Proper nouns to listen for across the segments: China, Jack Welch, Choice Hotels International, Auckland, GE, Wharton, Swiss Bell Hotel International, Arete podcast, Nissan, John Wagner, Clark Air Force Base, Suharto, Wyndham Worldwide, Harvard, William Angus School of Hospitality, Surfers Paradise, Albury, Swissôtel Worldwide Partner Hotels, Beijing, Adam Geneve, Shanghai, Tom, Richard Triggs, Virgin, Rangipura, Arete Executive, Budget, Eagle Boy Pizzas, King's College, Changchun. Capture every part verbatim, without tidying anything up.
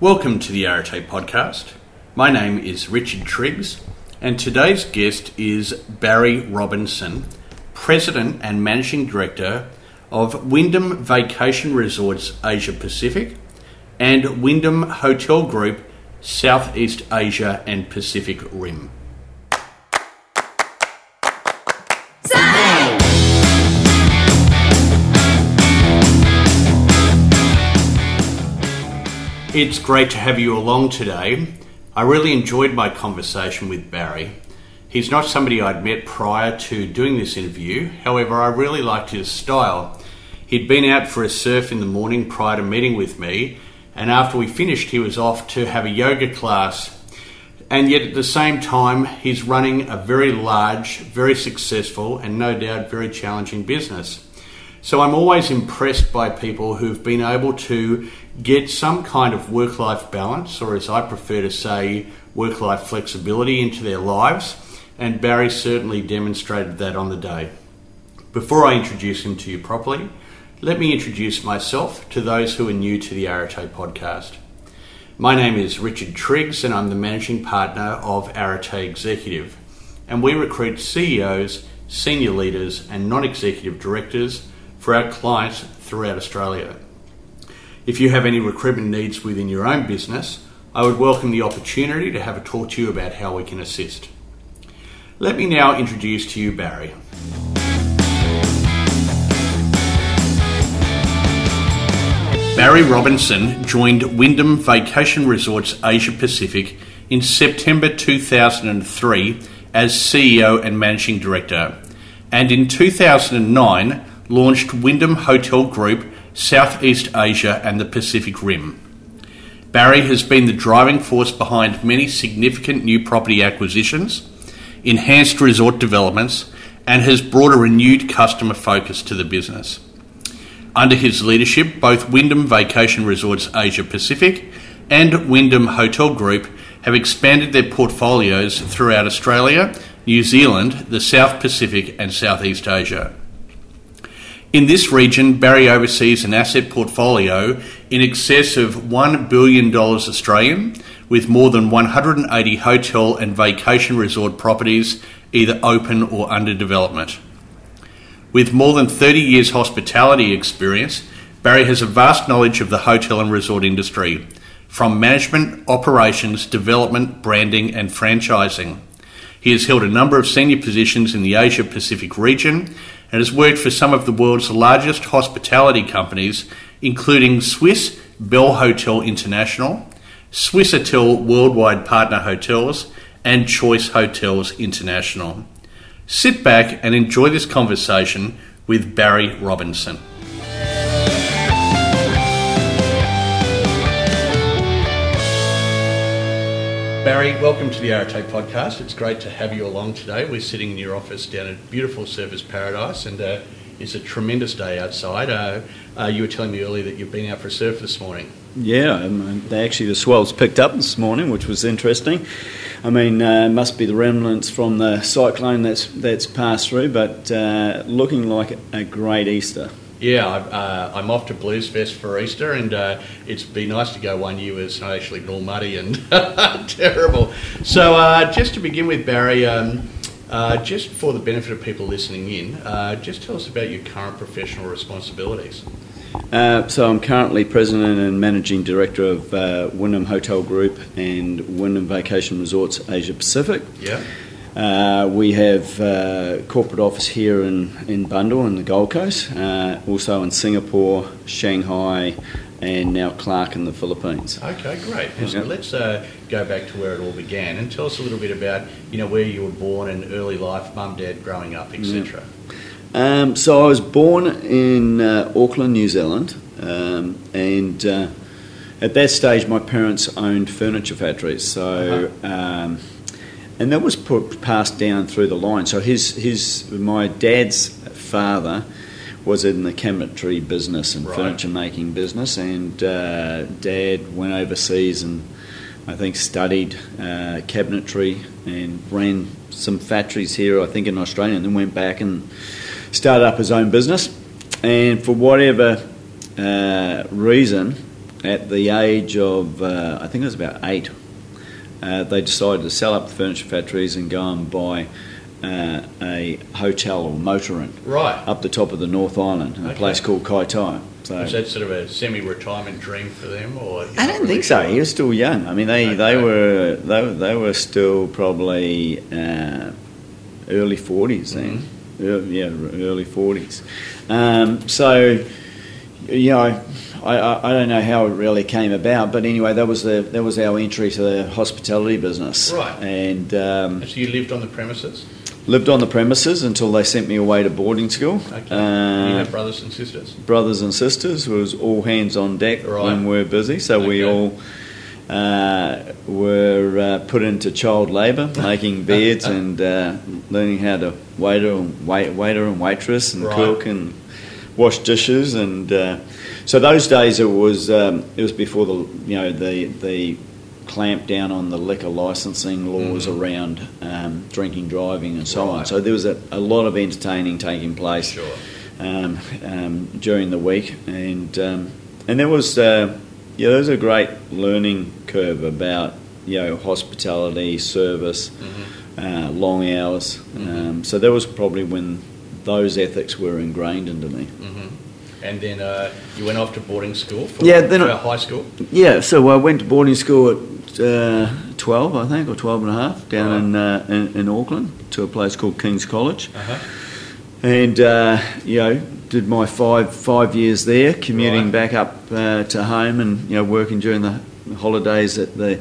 Welcome to the Arete podcast. My name is Richard Triggs, and today's guest is Barry Robinson, President and Managing Director of Wyndham Vacation Resorts Asia Pacific and Wyndham Hotel Group Southeast Asia and Pacific Rim. It's great to have you along today. I really enjoyed my conversation with Barry. He's not somebody I'd met prior to doing this interview. However, I really liked his style. He'd been out for a surf in the morning prior to meeting with me, and after we finished, he was off to have a yoga class. And yet at the same time, he's running a very large, very successful, and no doubt very challenging business. So I'm always impressed by people who've been able to get some kind of work-life balance, or as I prefer to say, work-life flexibility into their lives, and Barry certainly demonstrated that on the day. Before I introduce him to you properly, let me introduce myself to those who are new to the Arete podcast. My name is Richard Triggs, and I'm the Managing Partner of Arete Executive, and we recruit C E Os, senior leaders and non-executive directors for our clients throughout Australia. If you have any recruitment needs within your own business, I would welcome the opportunity to have a talk to you about how we can assist. Let me now introduce to you Barry. Barry Robinson joined Wyndham Vacation Resorts Asia Pacific in September two thousand three as C E O and Managing Director, and in two thousand nine launched Wyndham Hotel Group Southeast Asia and the Pacific Rim. Barry has been the driving force behind many significant new property acquisitions, enhanced resort developments, and has brought a renewed customer focus to the business. Under his leadership, both Wyndham Vacation Resorts Asia Pacific and Wyndham Hotel Group have expanded their portfolios throughout Australia, New Zealand, the South Pacific, and Southeast Asia. In this region, Barry oversees an asset portfolio in excess of one billion dollars Australian, with more than one hundred eighty hotel and vacation resort properties either open or under development. With more than thirty years hospitality experience, Barry has a vast knowledge of the hotel and resort industry, from management, operations, development, branding and franchising. He has held a number of senior positions in the Asia Pacific region and has worked for some of the world's largest hospitality companies, including Swiss Bell Hotel International, Swissôtel Worldwide Partner Hotels, and Choice Hotels International. Sit back and enjoy this conversation with Barry Robinson. Barry, welcome to the Arete podcast. It's great to have you along today. We're sitting in your office down at beautiful Surfers Paradise, and uh, it's a tremendous day outside. Uh, uh, you were telling me earlier that you've been out for a surf this morning. Yeah, I mean, they actually the swells picked up this morning, which was interesting. I mean, uh, must be the remnants from the cyclone that's that's passed through, but uh, looking like a great Easter. Yeah, uh, I'm off to Bluesfest for Easter, and uh, it's been nice to go one year where it's not actually all muddy and terrible. So uh, just to begin with, Barry, um, uh, just for the benefit of people listening in, uh, just tell us about your current professional responsibilities. Uh, so I'm currently President and Managing Director of uh, Wyndham Hotel Group and Wyndham Vacation Resorts Asia Pacific. Yeah. Uh, we have uh, corporate office here in, in Bundal in the Gold Coast, uh, also in Singapore, Shanghai, and now Clark in the Philippines. Okay, great. So let's uh, go back to where it all began and tell us a little bit about, you know, where you were born and early life, mum, dad, growing up, et cetera. Yeah. Um, so I was born in uh, Auckland, New Zealand, um, and uh, at that stage my parents owned furniture factories. So. Uh-huh. Um, And that was put, passed down through the line. So his his my dad's father was in the cabinetry business and right. furniture making business, and uh, dad went overseas and I think studied uh, cabinetry and ran some factories here, I think in Australia, and then went back and started up his own business. And for whatever uh, reason, at the age of, uh, I think it was about eight, uh, they decided to sell up the furniture factories and go and buy uh, a hotel or motor inn right. up the top of the North Island in okay. a place called Kaitai. So, was that sort of a semi-retirement dream for them, or I don't really think so. Sure? He was still young. I mean, they, okay. they were they they were still probably uh, early forties then. Mm-hmm. Yeah, early forties. Um, so, you know, I, I I don't know how it really came about, but anyway, that was the that was our entry to the hospitality business. Right. And um, so you lived on the premises. Lived on the premises until they sent me away to boarding school. Okay. Uh, you have brothers and sisters? Brothers and sisters. It was all hands on deck right. when we were busy. So okay. we all uh, were uh, put into child labour, making beds and uh, learning how to waiter and, wait, waiter and waitress and right. cook and wash dishes. And uh, so those days it was um, it was before the you know the the. clamp down on the liquor licensing laws mm. around um, drinking, driving and so right. on. So there was a, a lot of entertaining taking place sure. um, um, during the week. And um, and there was, uh, yeah, there was a great learning curve about, you know, hospitality, service, mm-hmm. uh, long hours. Mm-hmm. Um, so that was probably when those ethics were ingrained into me. Mm-hmm. And then uh, you went off to boarding school for, yeah, then for I, high school? Yeah, so I went to boarding school at Uh, twelve, I think, or twelve and a half, down right. in, uh, in in Auckland, to a place called King's College, uh-huh. and uh, you know, did my five five years there, commuting right. back up uh, to home, and you know, working during the holidays at the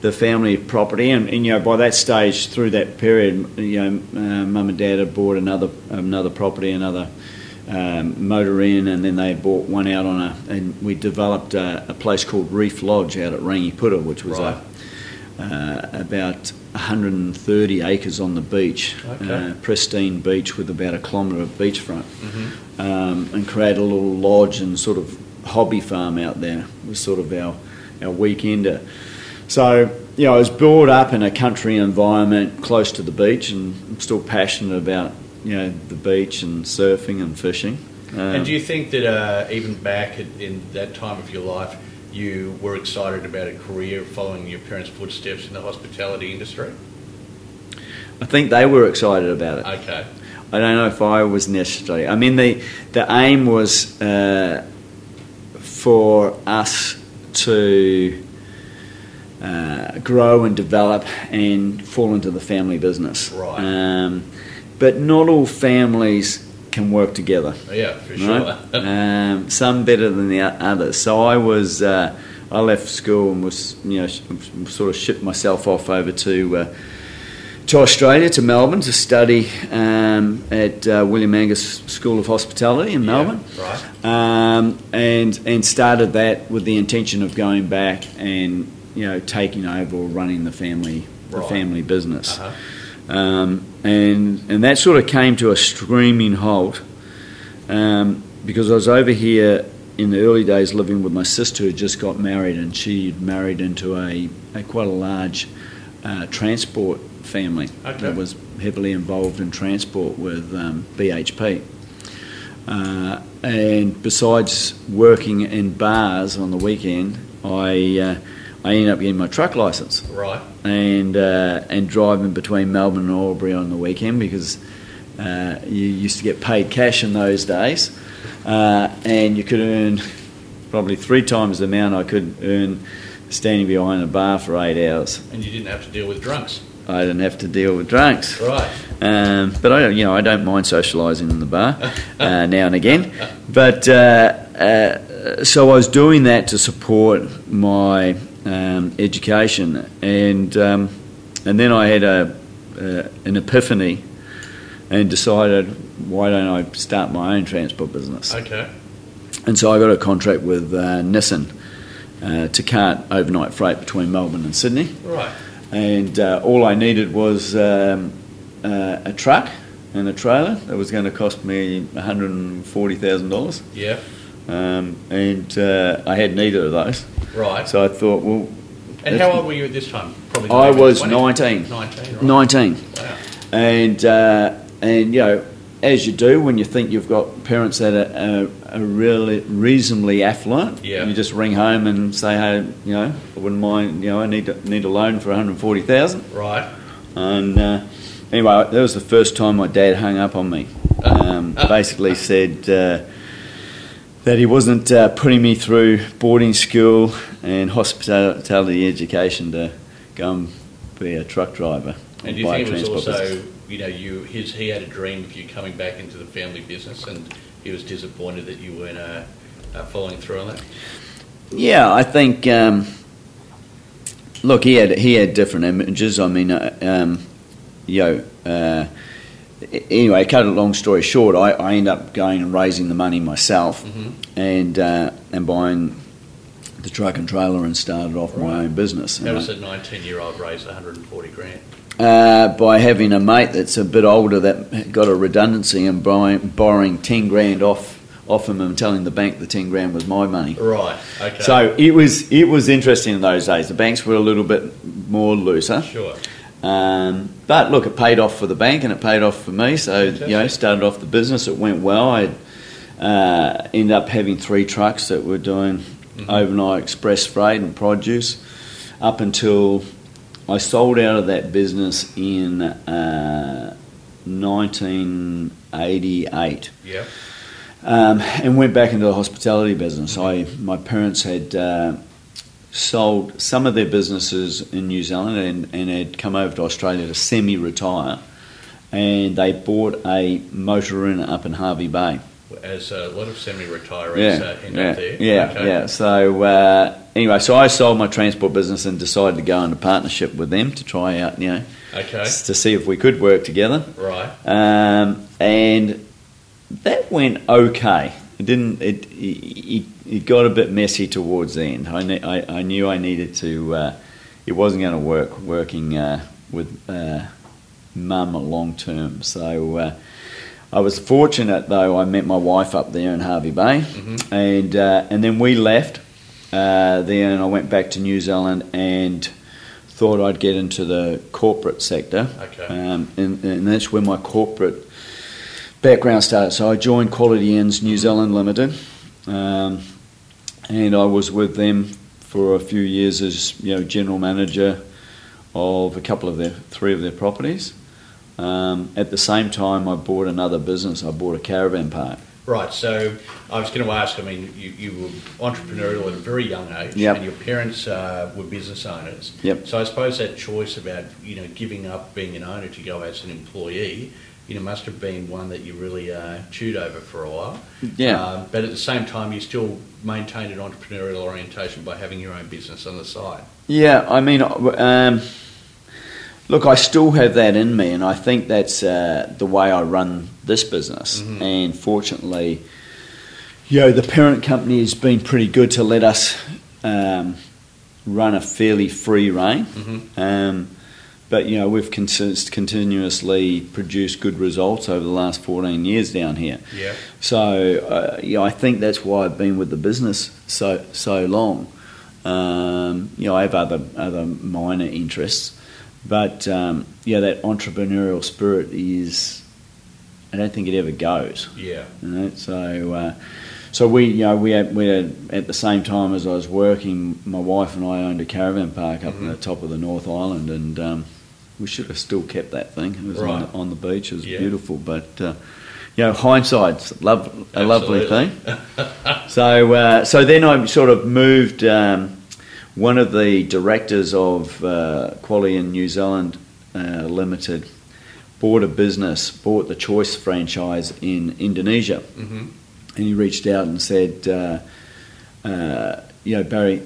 the family property, and, and you know, by that stage, through that period, you know, uh, mum and dad had bought another another property, another. Um, motor inn, and then they bought one out on a, and we developed a, a place called Reef Lodge out at Rangipura, which was right. a, uh, about one hundred thirty acres on the beach, okay. uh, pristine beach with about a kilometre of beachfront, mm-hmm. um, and created a little lodge and sort of hobby farm out there. It was sort of our, our weekender. So, you know, I was brought up in a country environment close to the beach, and I'm still passionate about, you know, the beach and surfing and fishing. Um, and do you think that uh, even back in, in that time of your life, you were excited about a career following your parents' footsteps in the hospitality industry? I think they were excited about it. Okay. I don't know if I was necessarily. I mean, the, the aim was uh, for us to uh, grow and develop and fall into the family business. Right. Um, But not all families can work together. Yeah, for right? sure. um, some better than the others. So I was, uh, I left school and was, you know, sort of shipped myself off over to uh, to Australia, to Melbourne, to study um, at uh, William Angus School of Hospitality in Melbourne. Yeah, right. Um, and and started that with the intention of going back and, you know, taking over or running the family right. the family business. Uh-huh. Um, and and that sort of came to a screaming halt um, because I was over here in the early days living with my sister who just got married, and she married into a, a quite a large uh, transport family okay. that was heavily involved in transport with um, B H P. Uh, and besides working in bars on the weekend, I... Uh, I ended up getting my truck licence, right, and uh, and driving between Melbourne and Albury on the weekend because uh, you used to get paid cash in those days, uh, and you could earn probably three times the amount I could earn standing behind a bar for eight hours. And you didn't have to deal with drunks. I didn't have to deal with drunks, right? Um, but I, you know, I don't mind socialising in the bar uh, now and again, but uh, uh, so I was doing that to support my. Um, education, and um, and then I had a uh, an epiphany and decided, why don't I start my own transport business? Okay. And so I got a contract with uh, Nissan uh, to cart overnight freight between Melbourne and Sydney. Right. And uh, all I needed was um, uh, a truck and a trailer that was going to cost me one hundred forty thousand dollars. Yeah. Um, and uh, I had neither of those. Right. So I thought, well... And how old were you at this time? Probably I was nineteen. nineteen, right. nineteen. Wow. And, uh, and you know, as you do when you think you've got parents that are, are, are really reasonably affluent, yeah. and you just ring home and say, hey, you know, I wouldn't mind, you know, I need to, need a loan for one hundred forty thousand dollars. Right. And uh, anyway, that was the first time my dad hung up on me. Um, basically said uh, that he wasn't uh, putting me through boarding school and hospitality education to go and be a truck driver. And do you think it was also, business. you know, you his he had a dream of you coming back into the family business, and he was disappointed that you weren't uh, uh, following through on that? Yeah, I think. Um, look, he had he had different images. I mean, uh, um, you know. Uh, Anyway, cut a long story short, I, I end up going and raising the money myself, mm-hmm. and uh, and buying the truck and trailer and started off right. my own business. How does a nineteen-year-old raise one hundred forty grand? Uh, by having a mate that's a bit older that got a redundancy and borrowing, borrowing ten grand off off him and telling the bank the ten grand was my money. Right, okay. So it was, it was interesting in those days. The banks were a little bit more looser. Sure. Um, but look, it paid off for the bank and it paid off for me. So, you know, started off the business. It went well. I uh, ended up having three trucks that were doing mm-hmm. overnight express freight and produce up until I sold out of that business in uh, nineteen eighty-eight. Yeah. Um, and went back into the hospitality business. Mm-hmm. I my parents had... Uh, sold some of their businesses in New Zealand and, and had come over to Australia to semi-retire, and they bought a motor inn up in Hervey Bay. As a lot of semi-retirees yeah, uh, end yeah, up there. Yeah, okay. yeah. So uh, anyway, so I sold my transport business and decided to go into partnership with them to try out, you know, okay. to see if we could work together. Right. Um, and that went okay. It didn't. It, it it got a bit messy towards the end. I ne- I, I knew I needed to. Uh, it wasn't going to work working uh, with uh, mum long term. So uh, I was fortunate though. I met my wife up there in Hervey Bay, mm-hmm. and uh, and then we left uh, there, and I went back to New Zealand and thought I'd get into the corporate sector. Okay, um, and, and that's where my corporate background started. So I joined Quality Inns New Zealand Limited, um, and I was with them for a few years as, you know, general manager of a couple of their three of their properties. Um, at the same time, I bought another business. I bought a caravan park. Right. So I was going to ask. I mean, you, you were entrepreneurial at a very young age, yep. and your parents uh, were business owners. Yep. So I suppose that choice about, you know, giving up being an owner to go as an employee, you know, must have been one that you really uh, chewed over for a while. Yeah. Um, but at the same time, you still maintained an entrepreneurial orientation by having your own business on the side. Yeah, I mean, um, look, I still have that in me, and I think that's uh, the way I run this business. Mm-hmm. And fortunately, you know, the parent company has been pretty good to let us um, run a fairly free rein. Mm-hmm. Um But, you know, we've con- continuously produced good results over the last fourteen years down here. Yeah. So, uh, you know, I think that's why I've been with the business so so long. Um, you know, I have other other minor interests. But, um, yeah, that entrepreneurial spirit is, I don't think it ever goes. Yeah. You know? So, uh, so we, you know, we had, we had, at the same time as I was working, my wife and I owned a caravan park up mm-hmm. in the top of the North Island, and... Um, we should have still kept that thing. It was right. on, on the beach. It was yeah. beautiful. But, uh, you know, hindsight's lov- a lovely thing. so uh, so then I sort of moved. Um, one of the directors of uh, Quality in New Zealand uh, Limited bought a business, bought the Choice franchise in Indonesia. Mm-hmm. And he reached out and said, uh, uh, you know, Barry,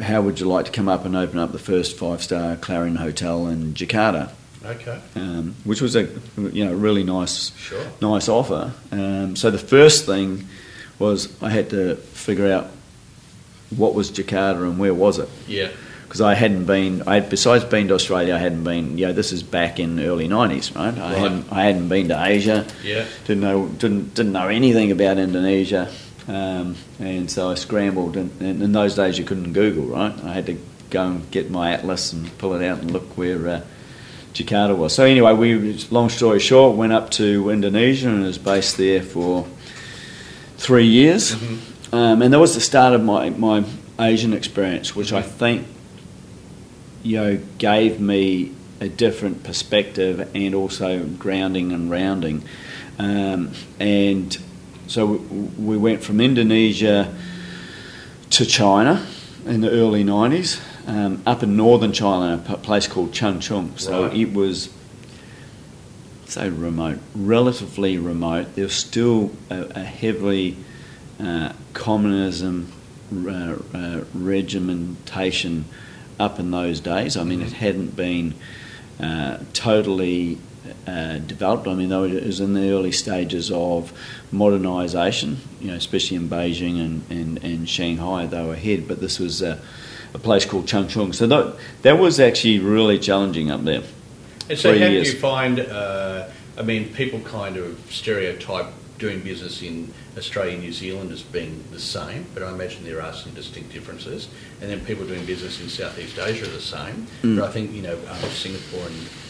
how would you like to come up and open up the first five-star Clarion hotel in Jakarta? Okay. Um, which was a, you know, really nice, sure. nice offer. Um, so the first thing was I had to figure out what was Jakarta and where was it? Yeah. Because I hadn't been, I had, besides being to Australia, I hadn't been. You know, this is back in the early nineties, right? I right. hadn't, I hadn't been to Asia. Yeah. Didn't know, didn't, didn't know anything about Indonesia. Um, and so I scrambled, and, and in those days you couldn't Google, right? I had to go and get my atlas and pull it out and look where uh, Jakarta was. So anyway, we, long story short, went up to Indonesia and was based there for three years. Mm-hmm. Um, and that was the start of my, my Asian experience, which I think, you know, gave me a different perspective and also grounding and rounding. Um, and so we, we went from Indonesia to China in the early nineties, um, up in northern China, a place called Changchun. So right. It was, say, remote, relatively remote. There was still a, a heavily uh, communism uh, uh, regimentation up in those days. I mean, mm-hmm. It hadn't been uh, totally uh, developed. I mean, though it was in the early stages of modernisation, you know, especially in Beijing and, and, and Shanghai, they were ahead. But this was a, a place called Changchun. So that, that was actually really challenging up there. And so how years. do you find, uh, I mean, people kind of stereotype doing business in Australia and New Zealand as being the same, but I imagine there are some distinct differences. And then people doing business in Southeast Asia are the same, mm. but I think, you know, um, Singapore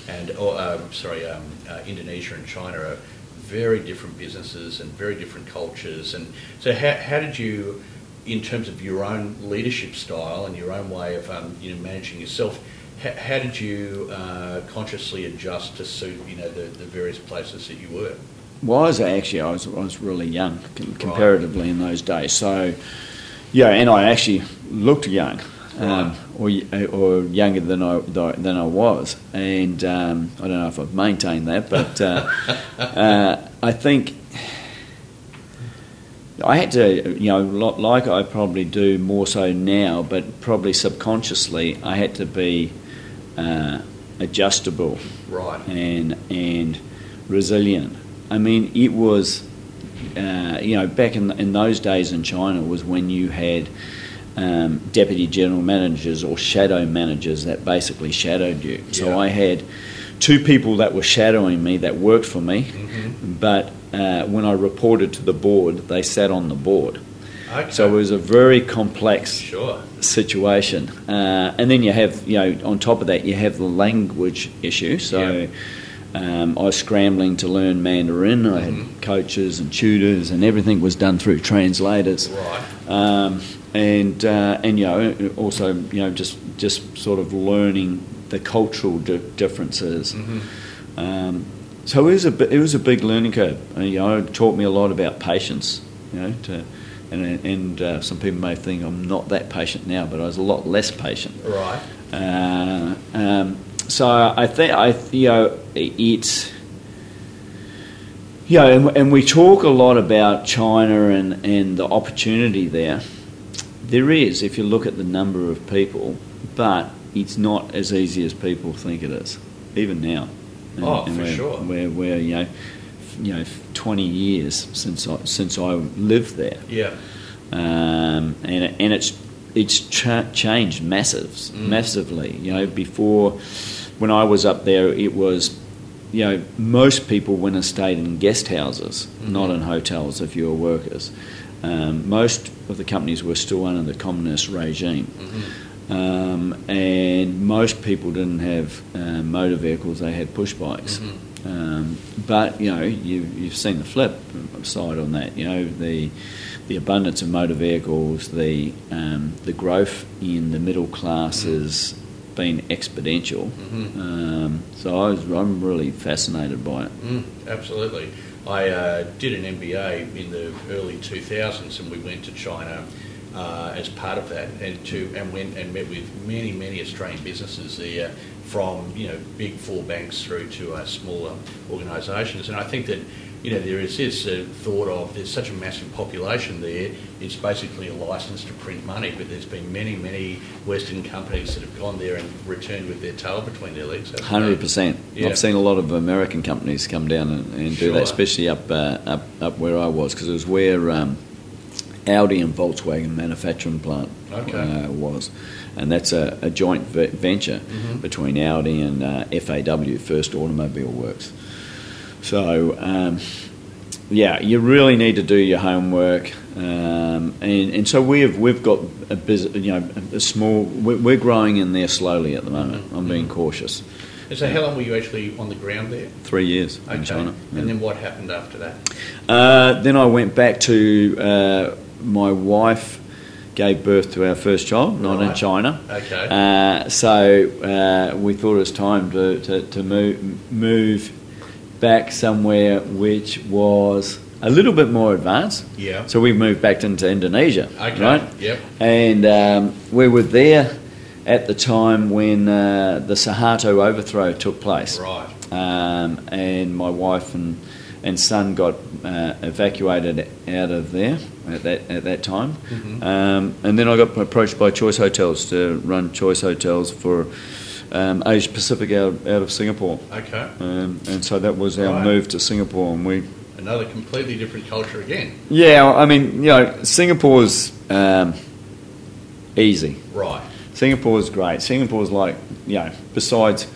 and, and or, um, sorry, um, uh, Indonesia and China are very different businesses and very different cultures. And so how, how did you, in terms of your own leadership style and your own way of um, you know, managing yourself, how, how did you uh, consciously adjust to suit, you know, the, the various places that you were? Well, I was actually, I was, I was really young com- comparatively right. in those days. So, yeah, and I actually looked young, um, right. or or younger than I than I was. And um, I don't know if I've maintained that, but uh, uh, I think I had to, you know, like I probably do more so now, but probably subconsciously, I had to be uh, adjustable, right, and and resilient. I mean, it was, uh, you know, back in in those days in China was when you had um, deputy general managers or shadow managers that basically shadowed you. Yeah. So I had two people that were shadowing me that worked for me, mm-hmm. but uh, when I reported to the board, they sat on the board. Okay. So it was a very complex sure. situation. Uh, and then you have, you know, on top of that, you have the language issue. So. Yeah. Um, I was scrambling to learn Mandarin. I had mm-hmm. coaches and tutors, and everything was done through translators. Right. Um, and uh, and you know, also you know, just just sort of learning the cultural di- differences. Mm-hmm. Um, so it was a it was a big learning curve. You know, it taught me a lot about patience. You know, to, and and uh, some people may think I'm not that patient now, but I was a lot less patient. Right. Uh, um, So I think I you know it's you know and, and we talk a lot about China and, and the opportunity there. There is, if you look at the number of people, but it's not as easy as people think it is, even now. And, oh, and for we're, sure. We're, we're you know you know twenty years since I since I lived there. Yeah. Um, and and it's. It's cha- changed massives, mm. massively. You know, before when I was up there, it was, you know, most people went and stayed in guest houses, mm-hmm. not in hotels if you were workers. Um, most of the companies were still under the communist regime, mm-hmm. um, and most people didn't have uh, motor vehicles; they had push bikes. Mm-hmm. Um, but you know, you, you've seen the flip side on that. You know the. The abundance of motor vehicles, the um, the growth in the middle class has been exponential. Mm-hmm. Um, so I was, I'm really fascinated by it. Mm, absolutely. I uh, did an M B A in the early two thousands, and we went to China uh, as part of that, and to and went and met with many many Australian businesses there, from you know big four banks through to uh, smaller organisations, and I think that. You know, there is this uh, thought of there's such a massive population there, it's basically a licence to print money, but there's been many, many Western companies that have gone there and returned with their tail between their legs. one hundred percent. Yeah. I've seen a lot of American companies come down and, and sure. do that, especially up, uh, up, up where I was, because it was where um, Audi and Volkswagen manufacturing plant okay. uh, was. And that's a, a joint v- venture mm-hmm. between Audi and uh, F A W, First Automobile Works. So, um, yeah, you really need to do your homework, um, and and so we've we've got a busy, you know a small we're growing in there slowly at the moment. I'm being cautious. So how long were you actually on the ground there? Three years okay. in China. Yeah. And then what happened after that? Uh, then I went back to uh, my wife gave birth to our first child, not right. in China. Okay. Uh, so uh, we thought it was time to, to, to move, move back somewhere which was a little bit more advanced. Yeah. So we moved back into Indonesia. Okay. Right? Yep. And um, we were there at the time when uh, the Suharto overthrow took place. Right. Um, and my wife and, and son got uh, evacuated out of there at that at that time. Mm-hmm. Um, and then I got approached by Choice Hotels to run Choice Hotels for um, Asia Pacific out, out of Singapore. Okay. Um, and so that was our right. move to Singapore, and we... Another completely different culture again. Yeah, I mean, you know, Singapore's um, easy. Right. Singapore's great. Singapore's like, you know, besides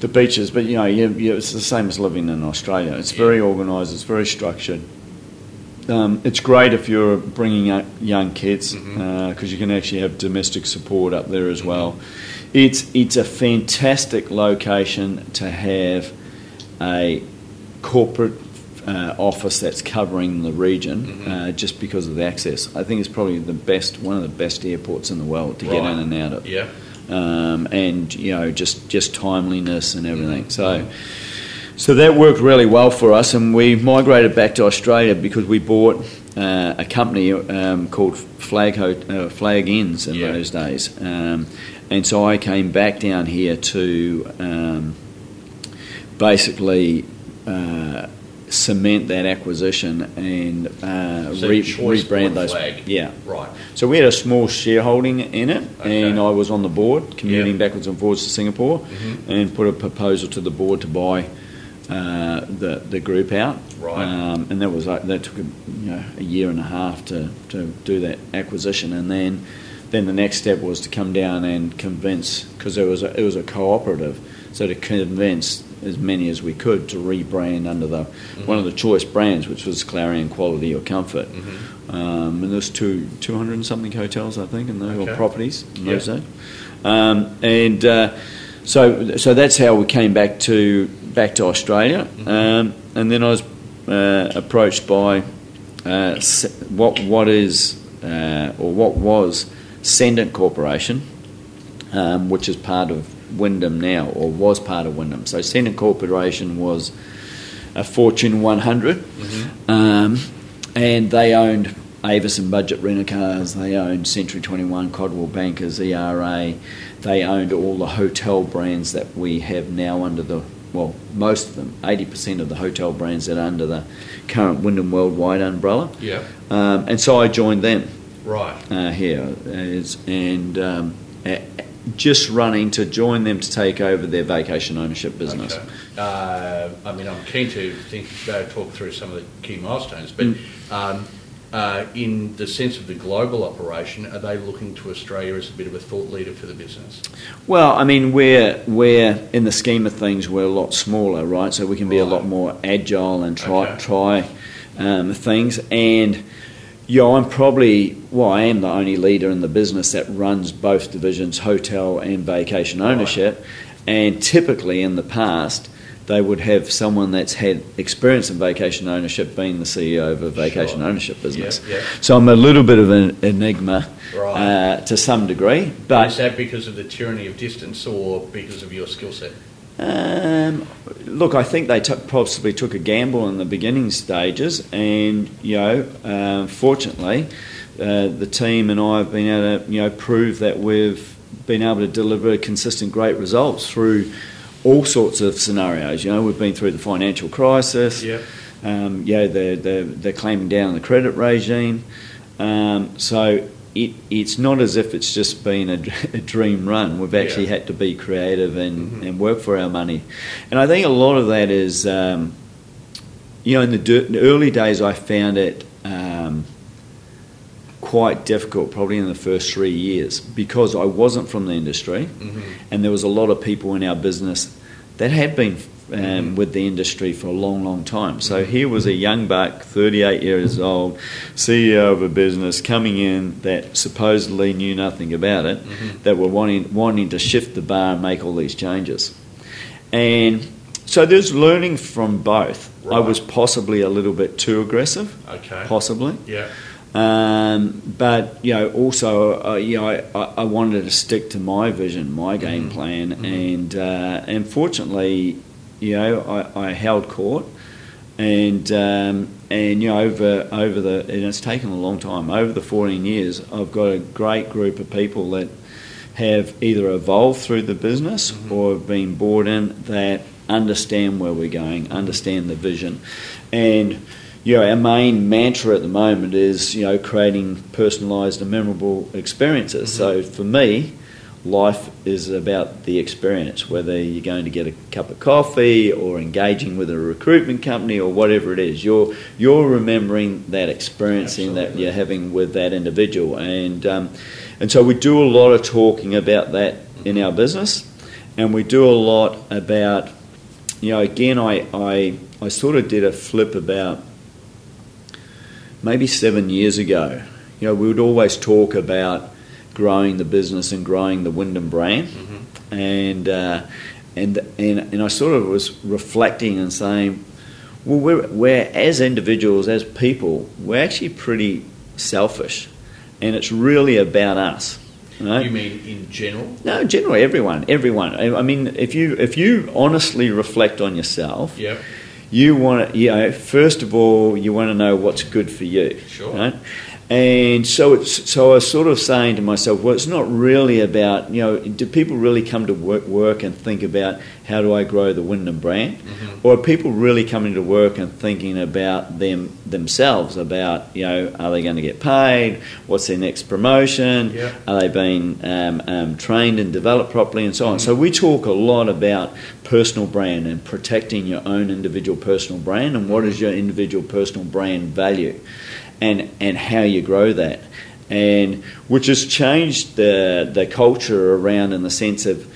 the beaches, but, you know, you, you, it's the same as living in Australia. It's yeah. very organised. It's very structured. Um, it's great if you're bringing up young kids because mm-hmm. uh, you can actually have domestic support up there as mm-hmm. well. It's, it's a fantastic location to have a corporate Uh, office that's covering the region mm-hmm. uh, just because of the access. I think it's probably the best, one of the best airports in the world to right. get in and out of. Yeah. Um, and you know, just, just timeliness and everything. Mm-hmm. So, so that worked really well for us, and we migrated back to Australia because we bought uh, a company um, called Flag Ho- uh, Flag Inns in yeah. those days. Um, and so I came back down here to um, basically. Uh, cement that acquisition and uh, so re- rebrand those. Flag. Yeah, right. So we had a small shareholding in it, okay. and I was on the board, commuting yep. backwards and forwards to Singapore, mm-hmm. and put a proposal to the board to buy uh, the the group out. Right. Um, and that was like, that took a, you know, a year and a half to, to do that acquisition, and then then the next step was to come down and convince, because it was a, it was a cooperative, so to convince as many as we could to rebrand under the mm-hmm. one of the Choice brands, which was Clarion, Quality or Comfort. Mm-hmm. Um, and there's two two hundred and something hotels, I think, and those okay. were properties in yep. those days. Um, and uh, so so that's how we came back to back to Australia. Mm-hmm. Um, and then I was uh, approached by uh, what what is uh, or what was Cendant Corporation, um, which is part of Wyndham now, or was part of Wyndham. So Cendant Corporation was a Fortune one hundred, mm-hmm. um, and they owned Avis and Budget Rental Cars, they owned Century twenty-one, Codwell Bankers, E R A, they owned all the hotel brands that we have now under the, well, most of them, eighty percent of the hotel brands that are under the current Wyndham Worldwide umbrella. Yeah. Um, and so I joined them. Right. Uh, here. As, and um, at, just running to join them to take over their vacation ownership business. Okay. Uh, I mean, I'm keen to think, uh, talk through some of the key milestones, but mm. um, uh, in the sense of the global operation, are they looking to Australia as a bit of a thought leader for the business? Well, I mean, we're, we're in the scheme of things, we're a lot smaller, right? So we can be right. a lot more agile and try, okay. try um, things. And yeah, I'm probably, well, I am the only leader in the business that runs both divisions, hotel and vacation ownership. Right. And typically in the past, they would have someone that's had experience in vacation ownership being the C E O of a vacation sure. ownership business. Yep, yep. So I'm a little bit of an enigma right. uh, to some degree. But is that because of the tyranny of distance or because of your skill set? Um, look, I think they t- possibly took a gamble in the beginning stages, and you know, uh, fortunately, uh, the team and I have been able to, you know, prove that we've been able to deliver consistent great results through all sorts of scenarios. You know, we've been through the financial crisis. Yeah. Um, you know, the the the clamping down on the credit regime. Um, so. It, it's not as if it's just been a, a dream run. We've actually yeah. had to be creative and, mm-hmm. and work for our money. And I think a lot of that is, um, you know, in the, d- in the early days I found it um, quite difficult, probably in the first three years, because I wasn't from the industry mm-hmm. and there was a lot of people in our business that had been um, mm-hmm. with the industry for a long, long time. So here was a young buck, thirty-eight years old, C E O of a business coming in that supposedly knew nothing about it, mm-hmm. that were wanting wanting to shift the bar and make all these changes. And so there's learning from both. Right. I was possibly a little bit too aggressive. Okay. Possibly. Yeah. Um, but, you know, also, uh, you know, I, I wanted to stick to my vision, my game mm. plan. Mm. And, uh, and fortunately, you know, I, I held court. And, um, and you know, over over the, and it's taken a long time, over the fourteen years, I've got a great group of people that have either evolved through the business mm-hmm. or have been brought in that understand where we're going, understand the vision. And, you know, our main mantra at the moment is, you know, creating personalised and memorable experiences. Mm-hmm. So for me, life is about the experience, whether you're going to get a cup of coffee or engaging with a recruitment company or whatever it is. You're you're remembering that experiencing Absolutely. That you're having with that individual, and um, and so we do a lot of talking about that mm-hmm. in our business, and we do a lot about, you know, again, I I, I sort of did a flip about maybe seven years ago. You know, we would always talk about growing the business and growing the Wyndham brand, mm-hmm. and uh, and and and I sort of was reflecting and saying, well, we're we're as individuals, as people, we're actually pretty selfish, and it's really about us. You know? You mean in general? No, generally everyone, everyone. I, I mean, if you if you honestly reflect on yourself, yeah. You want to, you know, first of all, you want to know what's good for you. Sure. Right? And so it's so I was sort of saying to myself, well, it's not really about, you know, do people really come to work, work and think about how do I grow the Wyndham brand, mm-hmm. or are people really coming to work and thinking about them themselves, about, you know, are they going to get paid, what's their next promotion, yeah. are they being um, um, trained and developed properly, and so on. Mm-hmm. So we talk a lot about personal brand and protecting your own individual personal brand and what is your individual personal brand value. And, and how you grow that, and which has changed the the culture around in the sense of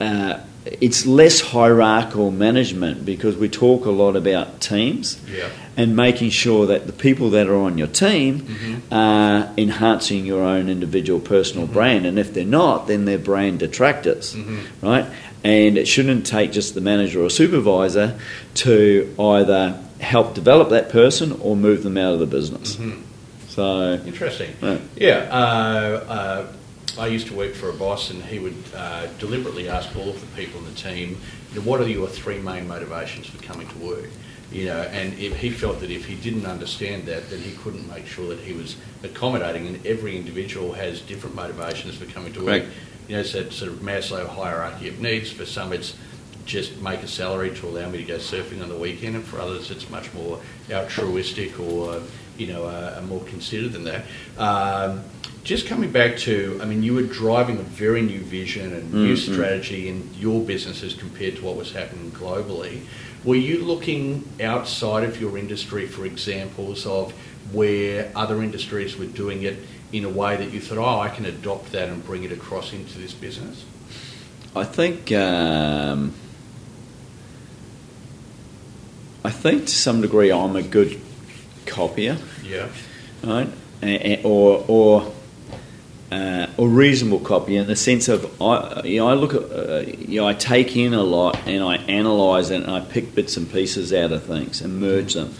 uh, it's less hierarchical management, because we talk a lot about teams yeah. and making sure that the people that are on your team mm-hmm. are enhancing your own individual personal mm-hmm. brand, and if they're not, then they're brand detractors, mm-hmm. right? And it shouldn't take just the manager or supervisor to either help develop that person or move them out of the business. Mm-hmm. So interesting. Yeah. yeah uh, uh, I used to work for a boss, and he would uh, deliberately ask all of the people in the team, you know, what are your three main motivations for coming to work? You know, and if he felt that if he didn't understand that, then he couldn't make sure that he was accommodating. And every individual has different motivations for coming to Correct. Work. You know, it's that sort of Maslow hierarchy of needs. For some, it's just make a salary to allow me to go surfing on the weekend, and for others it's much more altruistic or, you know, uh, more considered than that. Um, just coming back to, I mean, you were driving a very new vision and mm-hmm. new strategy in your businesses compared to what was happening globally. Were you looking outside of your industry for examples of where other industries were doing it in a way that you thought, oh, I can adopt that and bring it across into this business? I think... Um I think to some degree I'm a good copier, yeah, right, or or uh, or reasonable copier in the sense of I you know I look at, uh, you know I take in a lot and I analyse it and I pick bits and pieces out of things and merge them.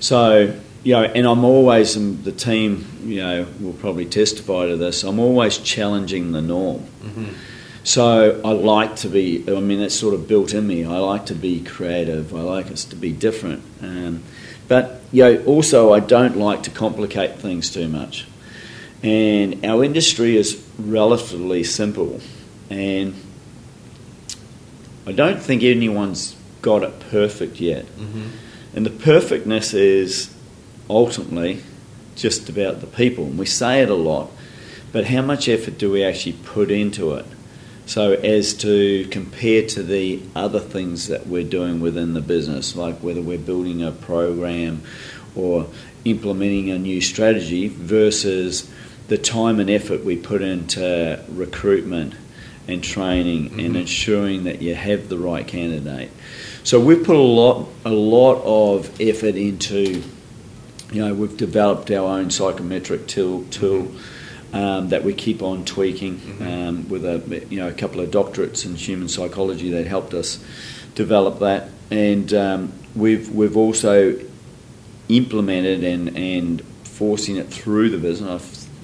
So you know, and I'm always and the team you know will probably testify to this. I'm always challenging the norm. Mm-hmm. So I like to be, I mean, that's sort of built in me. I like to be creative. I like us to be different. Um, but, you know, also I don't like to complicate things too much. And our industry is relatively simple. And I don't think anyone's got it perfect yet. Mm-hmm. And the perfectness is ultimately just about the people. And we say it a lot, but how much effort do we actually put into it? So as to compare to the other things that we're doing within the business, like whether we're building a program or implementing a new strategy versus the time and effort we put into recruitment and training mm-hmm. and ensuring that you have the right candidate. So we've put a lot, a lot of effort into, you know, we've developed our own psychometric tool, tool um, that we keep on tweaking mm-hmm. um, with a you know a couple of doctorates in human psychology that helped us develop that, and um, we've we've also implemented and and forcing it through the business.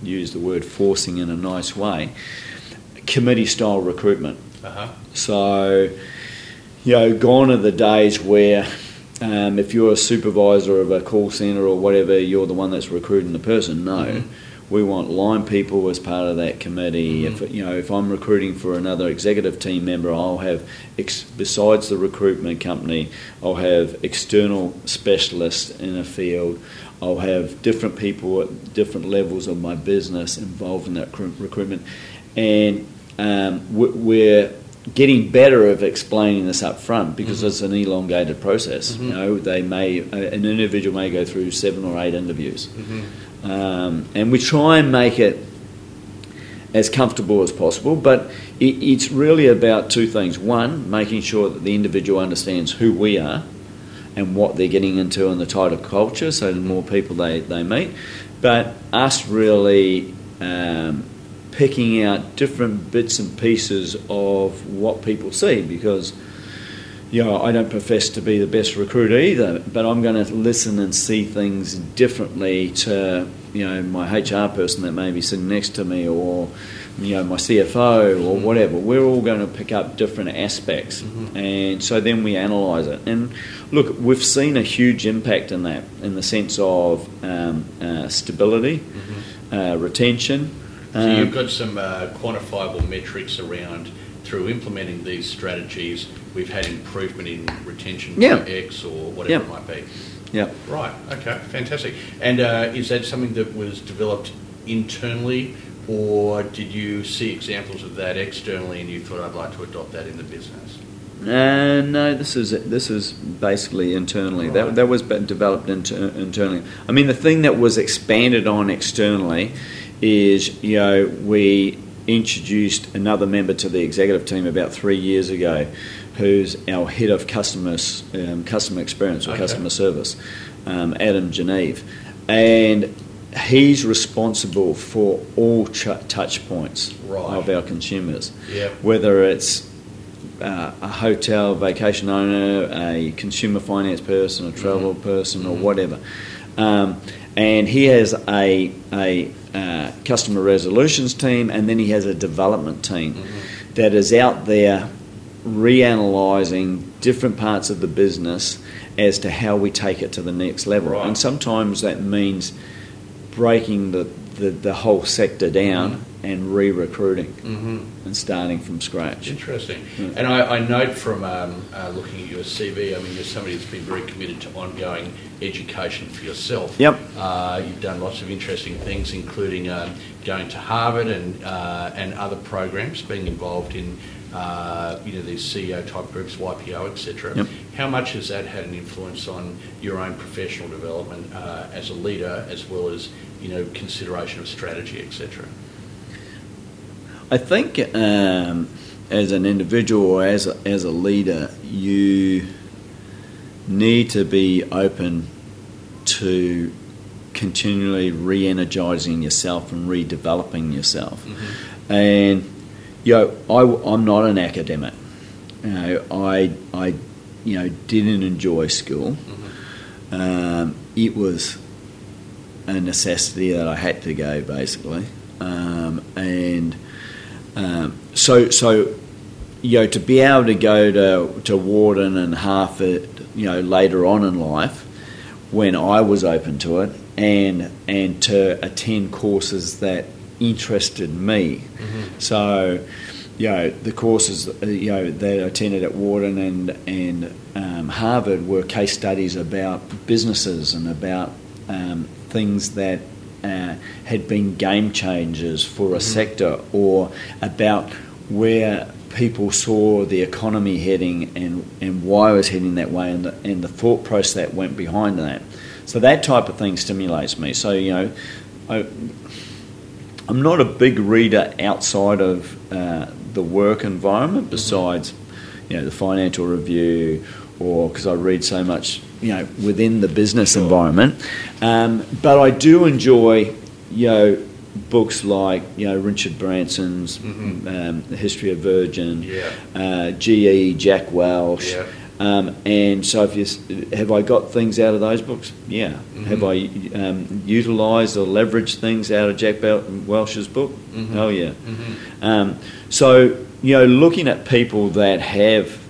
I've used the word forcing in a nice way. Committee style recruitment. Uh-huh. So, you know, gone are the days where um, if you're a supervisor of a call centre or whatever, you're the one that's recruiting the person. No, mm-hmm. we want line people as part of that committee. Mm-hmm. If you know, if I'm recruiting for another executive team member, I'll have ex- besides the recruitment company, I'll have external specialists in a field. I'll have different people at different levels of my business involved in that cr- recruitment. And um, we're getting better at explaining this up front because mm-hmm. it's an elongated process. Mm-hmm. You know, they may an individual may go through seven or eight interviews, mm-hmm. um, and we try and make it as comfortable as possible. But it, it's really about two things: one, making sure that the individual understands who we are and what they're getting into in the type of culture, so the more people they they meet. But us really. Um, picking out different bits and pieces of what people see, because you know I don't profess to be the best recruiter either, but I'm going to listen and see things differently to you know my H R person that may be sitting next to me, or you know my C F O or whatever. We're all going to pick up different aspects, mm-hmm. and so then we analyse it. And look, we've seen a huge impact in that, in the sense of um, uh, stability, mm-hmm. uh, retention. So you've got some uh, quantifiable metrics around, through implementing these strategies, we've had improvement in retention yeah. for X or whatever yeah. it might be. Yeah. Right. Okay. Fantastic. And uh, is that something that was developed internally, or did you see examples of that externally and you thought, I'd like to adopt that in the business? Uh, no, this is this is basically internally. Right. That that was developed inter- internally. I mean, the thing that was expanded on externally is, you know, we introduced another member to the executive team about three years ago who's our head of customer, um, customer experience or okay. customer service, um, Adam Geneve. And he's responsible for all ch- touch points right. of our consumers, yep. whether it's uh, a hotel vacation owner, a consumer finance person, a travel mm-hmm. person mm-hmm. or whatever. Um, and he has a a uh, customer resolutions team, and then he has a development team mm-hmm. that is out there reanalyzing different parts of the business as to how we take it to the next level. Right. And sometimes that means breaking the, the, the whole sector down mm-hmm. and re-recruiting mm-hmm. and starting from scratch. Interesting. Mm-hmm. And I, I note from um, uh, looking at your C V, I mean, you're somebody that's been very committed to ongoing education for yourself. Yep. Uh, you've done lots of interesting things, including uh, going to Harvard and uh, and other programs, being involved in uh, you know these C E O type groups, Y P O, et cetera. Yep. How much has that had an influence on your own professional development uh, as a leader, as well as you know consideration of strategy, et cetera? I think um, as an individual or as a, as a leader, you need to be open to continually re-energising yourself and redeveloping yourself. Mm-hmm. And, you know, I, I'm not an academic. You know, I, I you know, didn't enjoy school. Mm-hmm. Um, it was a necessity that I had to go, basically. Um, and um, so, so, you know, to be able to go to, to Wharton and Harvard, you know, later on in life, when I was open to it, and and to attend courses that interested me. Mm-hmm. So, you know, the courses you know that I attended at Wharton and and um, Harvard were case studies about businesses and about um, things that uh, had been game changers for a mm-hmm. sector, or about where people saw the economy heading and, and why it was heading that way, and the, and the thought process that went behind that. So that type of thing stimulates me. So, you know, I, I'm not a big reader outside of uh, the work environment, besides, mm-hmm. you know, the Financial Review, or because I read so much, you know, within the business sure. environment. Um, but I do enjoy, you know, books like, you know, Richard Branson's mm-hmm. um, The History of Virgin, yeah. uh, G E, Jack Welch. Yeah. Um, and so if you, have I got things out of those books? Yeah. Mm-hmm. Have I um, utilised or leveraged things out of Jack Bel- Welch's book? Mm-hmm. Oh, yeah. Mm-hmm. Um, so, you know, looking at people that have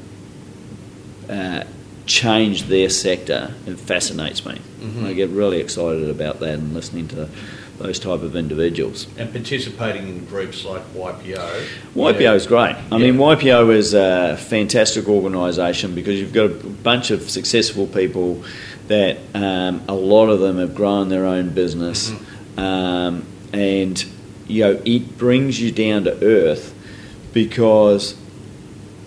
uh, changed their sector, it fascinates me. Mm-hmm. I get really excited about that and listening to those type of individuals. And participating in groups like Y P O. Y P O is great. I yeah. mean, Y P O is a fantastic organisation because you've got a bunch of successful people that um, a lot of them have grown their own business, mm-hmm. um, and, you know, it brings you down to earth because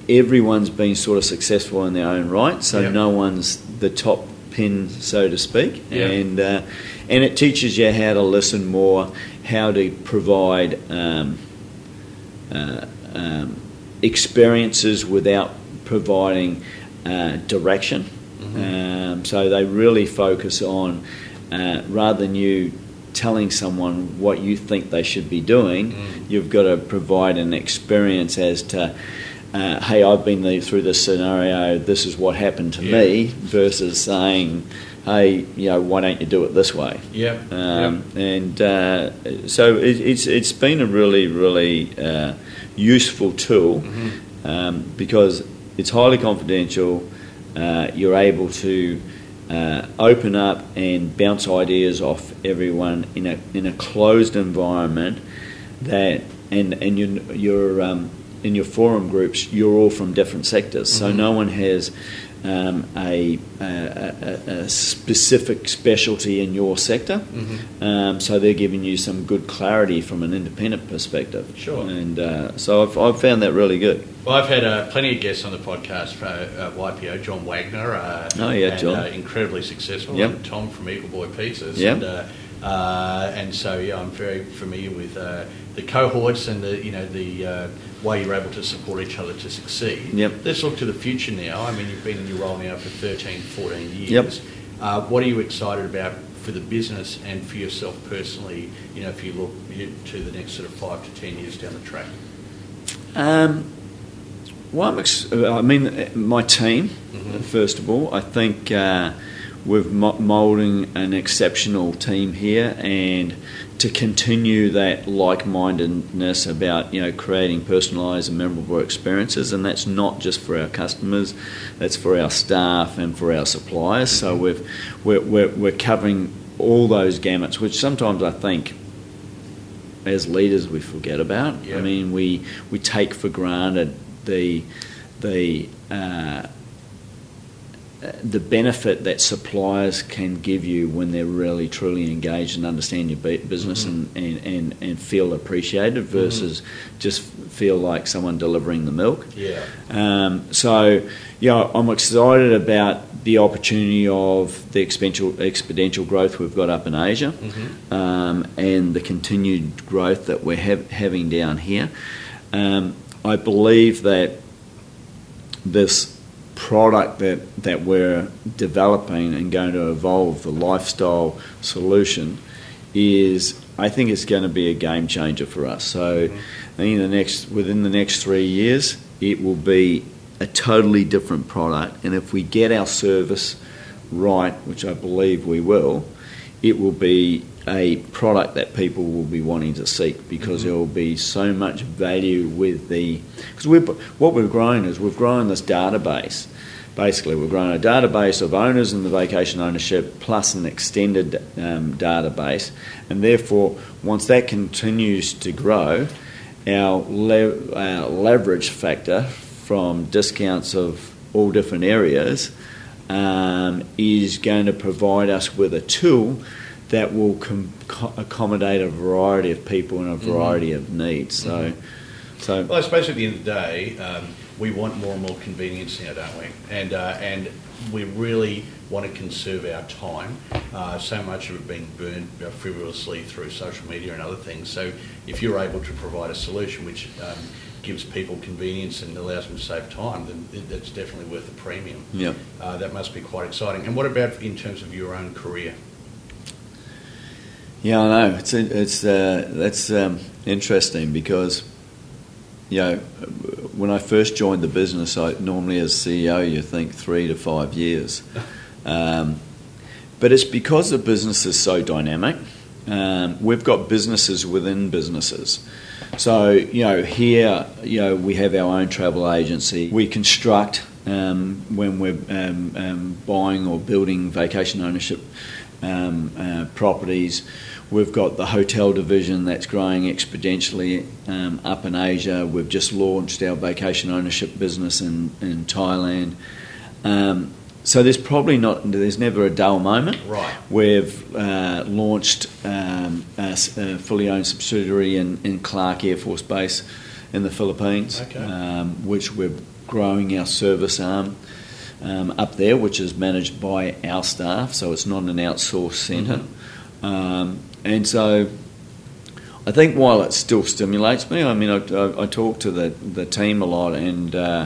everyone's been sort of successful in their own right, so yeah. no one's the top pin, so to speak, yeah. and uh, and it teaches you how to listen more, how to provide um, uh, um, experiences without providing uh, direction. Mm-hmm. Um, so they really focus on uh, rather than you telling someone what you think they should be doing, mm. you've got to provide an experience as to, Uh, hey, I've been through this scenario, this is what happened to yeah. me, versus saying, hey, you know, why don't you do it this way? Yeah. Um, yeah. And uh, so it, it's it's been a really, really uh, useful tool mm-hmm. um, because it's highly confidential. Uh, you're able to uh, open up and bounce ideas off everyone in a in a closed environment. That and and you you're. Um, in your forum groups, you're all from different sectors, mm-hmm. so no one has um, a, a, a specific specialty in your sector, mm-hmm. um, so they're giving you some good clarity from an independent perspective. Sure. And uh, so I've, I've found that really good. Well, I've had uh, plenty of guests on the podcast for uh, Y P O, John Wagner, uh, oh, yeah, and, John. Uh, incredibly successful, yep. and Tom from Eagle Boy Pizzas, yep. and uh, uh, and so yeah, I'm very familiar with uh, the cohorts and the you know the uh, way you're able to support each other to succeed. Yep. Let's look to the future now. I mean, you've been in your role now for thirteen, fourteen years. Yep. Uh, what are you excited about for the business and for yourself personally? You know, if you look to the next sort of five to ten years down the track. Um, well, I'm ex- I mean, my team. Mm-hmm. First of all, I think. Uh, We're moulding an exceptional team here, and to continue that like-mindedness about, you know, creating personalised and memorable experiences, and that's not just for our customers, that's for our staff and for our suppliers. Mm-hmm. So we've, we're, we're we're covering all those gamuts, which sometimes I think as leaders we forget about. Yep. I mean, we we take for granted the the. Uh, the benefit that suppliers can give you when they're really truly engaged and understand your business mm-hmm. and, and, and, and feel appreciated versus mm-hmm. just feel like someone delivering the milk. Yeah. Um, so, you know, I'm excited about the opportunity of the exponential, exponential growth we've got up in Asia mm-hmm. um, and the continued growth that we're ha- having down here. Um, I believe that this product that, that we're developing and going to evolve, the lifestyle solution, is I think it's going to be a game changer for us. So mm-hmm. in the next within the next three years, it will be a totally different product. And if we get our service right, which I believe we will, it will be a product that people will be wanting to seek because mm-hmm. there will be so much value with the... Because we're, what we've grown is we've grown this database. Basically, we've grown a database of owners in the vacation ownership plus an extended um, database. And therefore, once that continues to grow, our, le- our leverage factor from discounts of all different areas um, is going to provide us with a tool that will com- accommodate a variety of people and a variety mm-hmm. of needs. So, mm-hmm. so well, I suppose at the end of the day, um, we want more and more convenience now, don't we? And uh, and we really want to conserve our time. Uh, so much of it being burned frivolously through social media and other things. So, if you're able to provide a solution which um, gives people convenience and allows them to save time, then that's definitely worth the premium. Yeah, uh, that must be quite exciting. And what about in terms of your own career? Yeah, I know. It's it's uh, that's um, interesting because, you know, when I first joined the business, I normally as C E O you think three to five years, um, but it's because the business is so dynamic. Um, we've got businesses within businesses. So, you know, here, you know, we have our own travel agency. We construct, um, when we're um, um, buying or building vacation ownership um, uh, properties. We've got the hotel division that's growing exponentially um, up in Asia. We've just launched our vacation ownership business in, in Thailand. Um, So there's probably not, there's never a dull moment. Right. We've uh, launched um, a, a fully owned subsidiary in, in Clark Air Force Base in the Philippines, okay. um, which we're growing our service arm um, up there, which is managed by our staff, so it's not an outsourced centre. Mm-hmm. Um, and so I think while it still stimulates me, I mean, I, I, I talk to the, the team a lot and... Uh,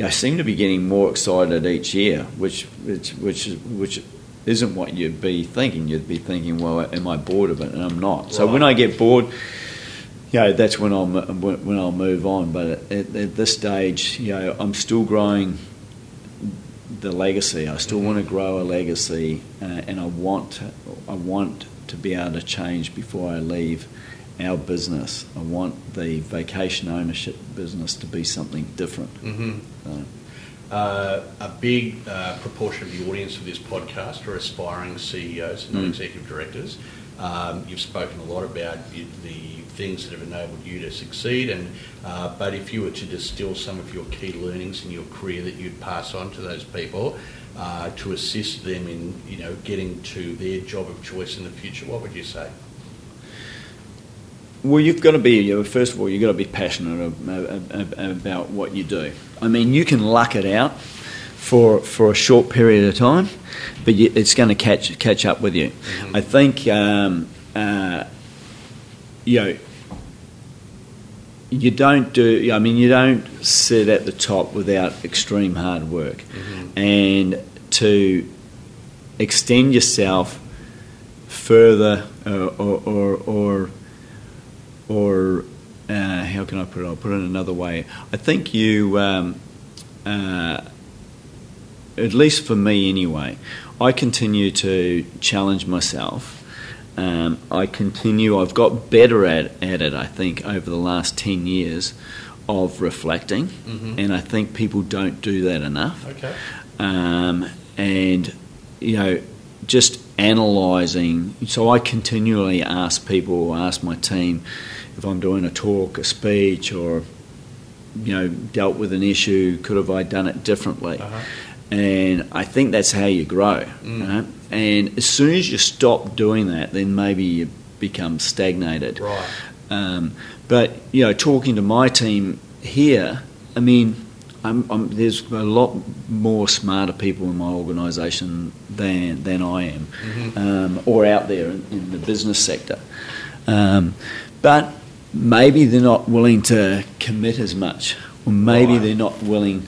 Yeah, I seem to be getting more excited each year, which which which which isn't what you'd be thinking. You'd be thinking, well, am I bored of it? And I'm not. Right. So when I get bored, you know, that's when I'll when I'll move on. But at, at this stage, you know, I'm still growing the legacy. I still mm-hmm. want to grow a legacy, uh, and I want to, I want to be able to change before I leave our business. I want the vacation ownership business to be something different. Mm-hmm. So. Uh, a big uh, proportion of the audience of this podcast are aspiring C E Os and mm. executive directors. Um, you've spoken a lot about the, the things that have enabled you to succeed, and uh, but if you were to distill some of your key learnings in your career that you'd pass on to those people uh, to assist them in, you know, getting to their job of choice in the future, what would you say? Well, you've got to be, you know, first of all, you've got to be passionate about what you do. I mean, you can luck it out for for a short period of time, but you, it's going to catch catch up with you. Mm-hmm. I think, um, uh, you know, you don't do, I mean, you don't sit at the top without extreme hard work. Mm-hmm. And to extend yourself further or or... or or uh, how can I put it? I'll put it another way. I think you, um, uh, at least for me anyway, I continue to challenge myself. Um, I continue, I've got better at, at it, I think, over the last ten years of reflecting, mm-hmm. and I think people don't do that enough. Okay. Um, and, you know, just analysing. So I continually ask people, ask my team, if I'm doing a talk, a speech, or, you know, dealt with an issue, could have I done it differently? Uh-huh. And I think that's how you grow. Mm. You know? And as soon as you stop doing that, then maybe you become stagnated. Right. Um, but, you know, talking to my team here, I mean, I'm, I'm, there's a lot more smarter people in my organisation than than I am, mm-hmm. um, or out there in, in the business sector. Um, but maybe they're not willing to commit as much, or maybe right. they're not willing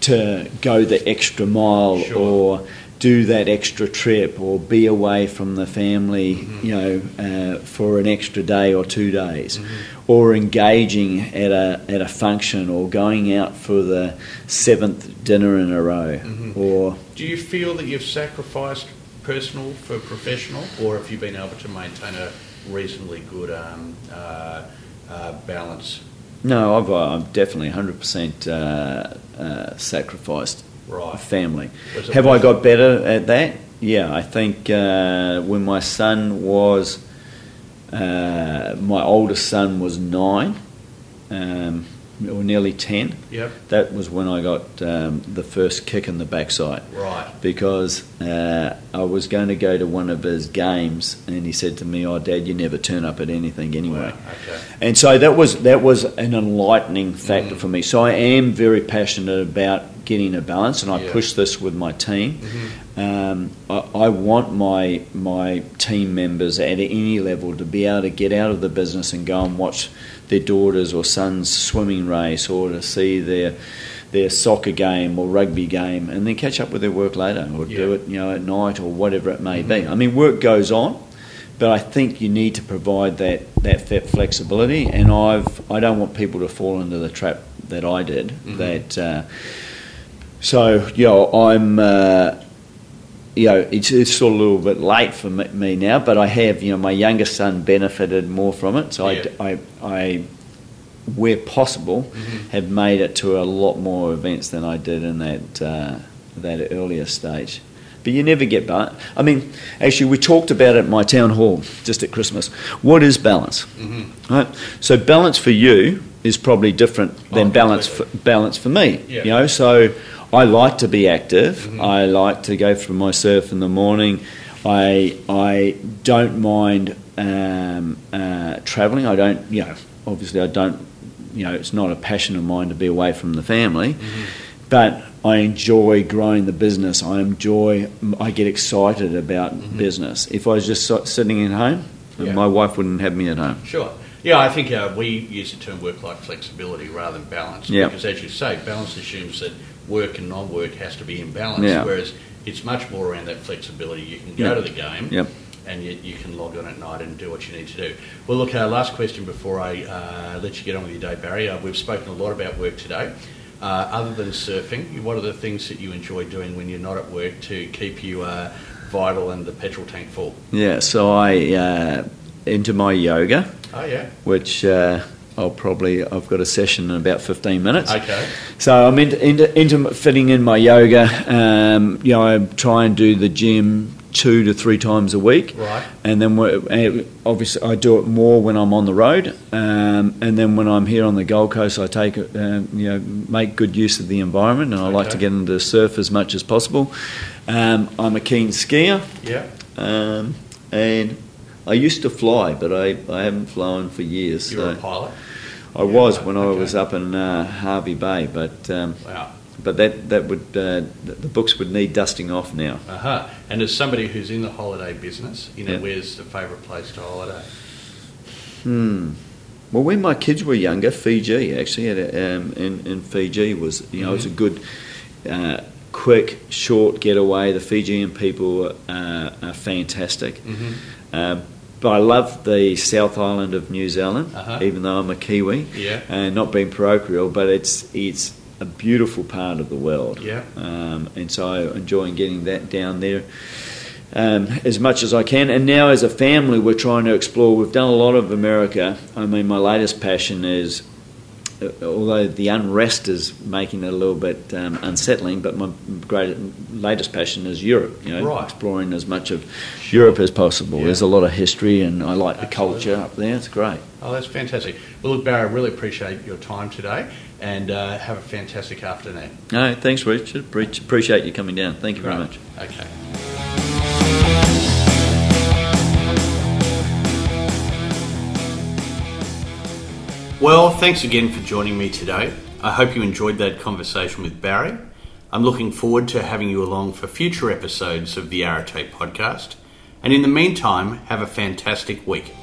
to go the extra mile, sure. or do that extra trip, or be away from the family, mm-hmm. you know, uh, for an extra day or two days, mm-hmm. or engaging at a at a function, or going out for the seventh dinner in a row. Mm-hmm. Or do you feel that you've sacrificed personal for professional, or have you been able to maintain a reasonably good um, uh, uh, balance? No, I've, I've definitely one hundred percent uh, uh, sacrificed. Right. Family. Have I got better at that? Yeah, I think uh, when my son was, uh, my oldest son was nine, um, or nearly ten. Yep. That was when I got um, the first kick in the backside. Right. Because uh, I was going to go to one of his games, and he said to me, "Oh, Dad, you never turn up at anything anyway." Wow. Okay. And so that was that was an enlightening factor mm. for me. So I am very passionate about getting a balance, and I yeah. push this with my team. Mm-hmm. Um, I, I want my my team members at any level to be able to get out of the business and go and watch their daughters or sons' swimming race, or to see their their soccer game or rugby game, and then catch up with their work later, or yeah. do it, you know, at night or whatever it may mm-hmm. be. I mean, work goes on, But I think you need to provide that that flexibility, and I've I don't want people to fall into the trap that I did. Mm-hmm. That uh, so you know I'm uh, you know it's it's sort of a little bit late for me now, but I have you know my younger son benefited more from it, so yeah. I, I I where possible mm-hmm. have made it to a lot more events than I did in that uh, that earlier stage. But you never get balance. I mean, actually, we talked about it at my town hall just at Christmas. What is balance? Mm-hmm. Right? So balance for you is probably different oh, than balance for, balance for me. Yeah. You know, so I like to be active. Mm-hmm. I like to go for my surf in the morning. I I don't mind um, uh, travelling. I don't, you know, obviously I don't, you know, it's not a passion of mine to be away from the family. Mm-hmm. But I enjoy growing the business. I enjoy. I get excited about mm-hmm. business. If I was just so, sitting at home, yeah. my wife wouldn't have me at home. Sure. Yeah, I think uh, we use the term work-life flexibility rather than balance. Yeah. Because as you say, balance assumes that work and non-work has to be in balance. Yeah. Whereas it's much more around that flexibility. You can go yeah. to the game. Yeah. And you, you can log on at night and do what you need to do. Well, look, our last question before I uh, let you get on with your day, Barry. Uh, we've spoken a lot about work today. Uh, other than surfing, what are the things that you enjoy doing when you're not at work to keep you uh, vital and the petrol tank full? Yeah, so I uh, into my yoga. Oh yeah. Which uh, I'll probably I've got a session in about fifteen minutes. Okay. So I'm into, into, into fitting in my yoga. Um, you know, I try and do the gym two to three times a week. Right. And then we're, obviously I do it more when I'm on the road, um, and then when I'm here on the Gold Coast, I take uh, you know make good use of the environment, and I okay. like to get into surf as much as possible. Um, I'm a keen skier. Yeah. Um, and I used to fly, but I, I haven't flown for years. You were so a pilot? I yeah, was right. when okay. I was up in uh, Hervey Bay, but. Um, wow. But that that would uh, the books would need dusting off now. Uh huh. And as somebody who's in the holiday business, you know, yeah. where's the favourite place to holiday? Hmm. Well, when my kids were younger, Fiji actually, at a, um, in in Fiji was you know mm-hmm. it was a good, uh, quick, short getaway. The Fijian people uh, are fantastic. Mm-hmm. Uh, But I love the South Island of New Zealand, uh-huh. even though I'm a Kiwi. Yeah. And not being parochial, but it's it's. a beautiful part of the world, yeah, um, and so I enjoy getting that down there um, as much as I can. And now, as a family, we're trying to explore. We've done a lot of America. I mean, my latest passion is, although the unrest is making it a little bit um, unsettling, but my great latest passion is Europe. You know, right. exploring as much of sure. Europe as possible. Yeah. There's a lot of history, and I like Absolutely. the culture up there. It's great. Oh, that's fantastic. Well, look, Barry, I really appreciate your time today. And uh, have a fantastic afternoon. No, thanks, Richard. Appreciate you coming down. Thank you very right. much. Okay. Well, thanks again for joining me today. I hope you enjoyed that conversation with Barry. I'm looking forward to having you along for future episodes of the Arete podcast. And in the meantime, have a fantastic week.